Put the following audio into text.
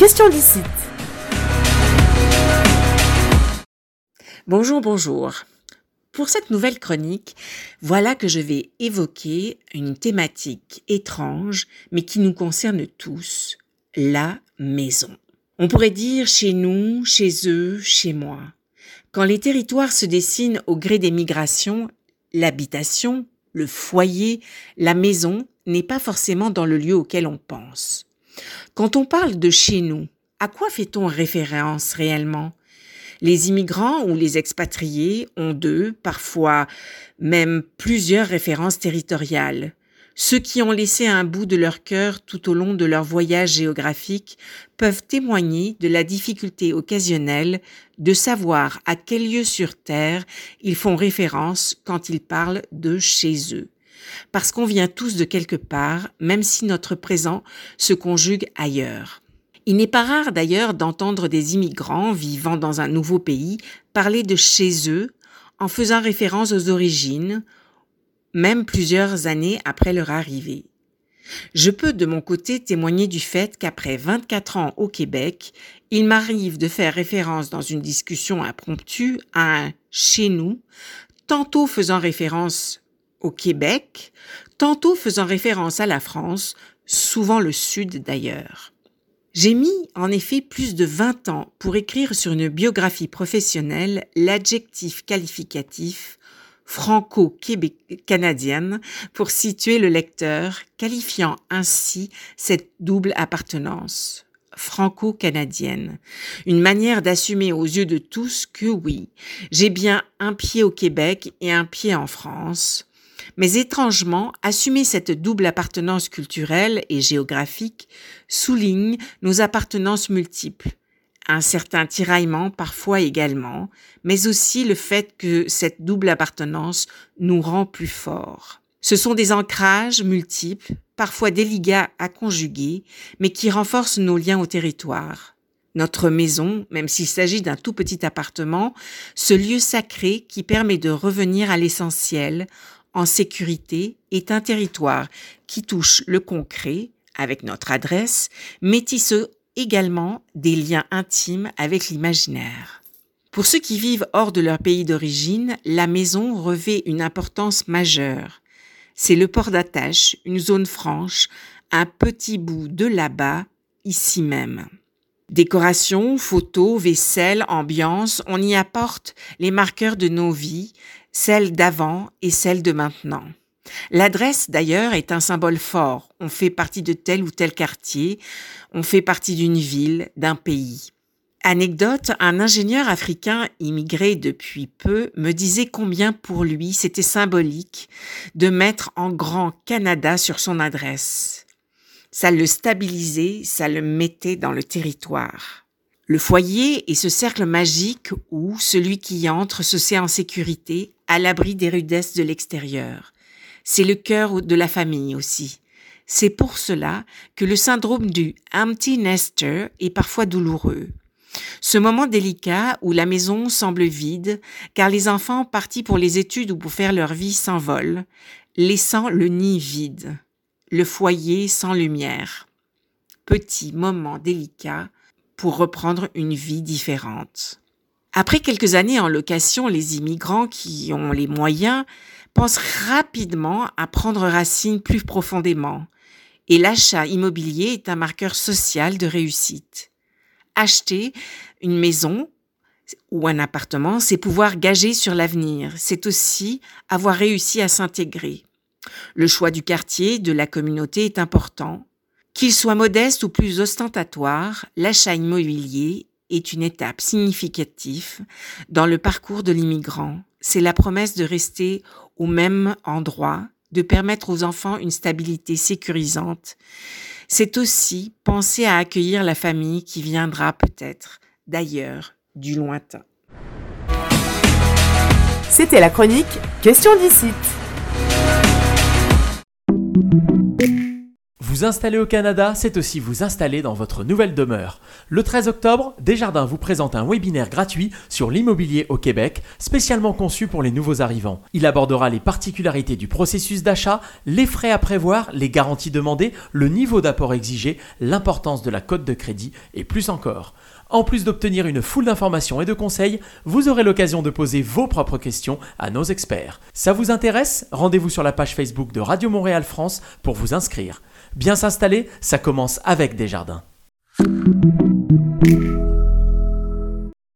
Question licite. Bonjour, bonjour. Pour cette nouvelle chronique, voilà que je vais évoquer une thématique étrange, mais qui nous concerne tous, la maison. On pourrait dire chez nous, chez eux, chez moi. Quand les territoires se dessinent au gré des migrations, l'habitation, le foyer, la maison n'est pas forcément dans le lieu auquel on pense. Quand on parle de chez nous, à quoi fait-on référence réellement? Les immigrants ou les expatriés ont deux, parfois même plusieurs références territoriales. Ceux qui ont laissé un bout de leur cœur tout au long de leur voyage géographique peuvent témoigner de la difficulté occasionnelle de savoir à quel lieu sur Terre ils font référence quand ils parlent de chez eux. Parce qu'on vient tous de quelque part, même si notre présent se conjugue ailleurs. Il n'est pas rare d'ailleurs d'entendre des immigrants vivant dans un nouveau pays parler de chez eux en faisant référence aux origines, même plusieurs années après leur arrivée. Je peux de mon côté témoigner du fait qu'après 24 ans au Québec, il m'arrive de faire référence dans une discussion impromptue à un « chez nous », tantôt faisant référence au Québec, tantôt faisant référence à la France, souvent le Sud d'ailleurs. J'ai mis en effet plus de 20 ans pour écrire sur une biographie professionnelle l'adjectif qualificatif franco-canadienne pour situer le lecteur, qualifiant ainsi cette double appartenance franco-canadienne. Une manière d'assumer aux yeux de tous que oui, j'ai bien un pied au Québec et un pied en France. Mais étrangement, assumer cette double appartenance culturelle et géographique souligne nos appartenances multiples, un certain tiraillement parfois également, mais aussi le fait que cette double appartenance nous rend plus forts. Ce sont des ancrages multiples, parfois délicats à conjuguer, mais qui renforcent nos liens au territoire. Notre maison, même s'il s'agit d'un tout petit appartement, ce lieu sacré qui permet de revenir à l'essentiel, en sécurité, est un territoire qui touche le concret avec notre adresse, mais tisse également des liens intimes avec l'imaginaire. Pour ceux qui vivent hors de leur pays d'origine, la maison revêt une importance majeure. C'est le port d'attache, une zone franche, un petit bout de là-bas, ici même. Décoration, photos, vaisselle, ambiance, on y apporte les marqueurs de nos vies, celles d'avant et celles de maintenant. L'adresse, d'ailleurs, est un symbole fort. On fait partie de tel ou tel quartier, on fait partie d'une ville, d'un pays. Anecdote, un ingénieur africain immigré depuis peu me disait combien pour lui c'était symbolique de mettre en grand Canada sur son adresse. Ça le stabilisait, ça le mettait dans le territoire. Le foyer est ce cercle magique où celui qui y entre se sent en sécurité, à l'abri des rudesses de l'extérieur. C'est le cœur de la famille aussi. C'est pour cela que le syndrome du empty nester est parfois douloureux. Ce moment délicat où la maison semble vide, car les enfants partis pour les études ou pour faire leur vie s'envolent, laissant le nid vide. Le foyer sans lumière. Petit moment délicat pour reprendre une vie différente. Après quelques années en location, les immigrants qui ont les moyens pensent rapidement à prendre racine plus profondément. Et l'achat immobilier est un marqueur social de réussite. Acheter une maison ou un appartement, c'est pouvoir gager sur l'avenir. C'est aussi avoir réussi à s'intégrer. Le choix du quartier, de la communauté est important. Qu'il soit modeste ou plus ostentatoire, l'achat immobilier est une étape significative dans le parcours de l'immigrant. C'est la promesse de rester au même endroit, de permettre aux enfants une stabilité sécurisante. C'est aussi penser à accueillir la famille qui viendra peut-être d'ailleurs, du lointain. C'était la chronique Question d'ici. Vous installer au Canada, c'est aussi vous installer dans votre nouvelle demeure. Le 13 octobre, Desjardins vous présente un webinaire gratuit sur l'immobilier au Québec, spécialement conçu pour les nouveaux arrivants. Il abordera les particularités du processus d'achat, les frais à prévoir, les garanties demandées, le niveau d'apport exigé, l'importance de la cote de crédit et plus encore. En plus d'obtenir une foule d'informations et de conseils, vous aurez l'occasion de poser vos propres questions à nos experts. Ça vous intéresse ? Rendez-vous sur la page Facebook de Radio Montréal France pour vous inscrire. Bien s'installer, ça commence avec Desjardins.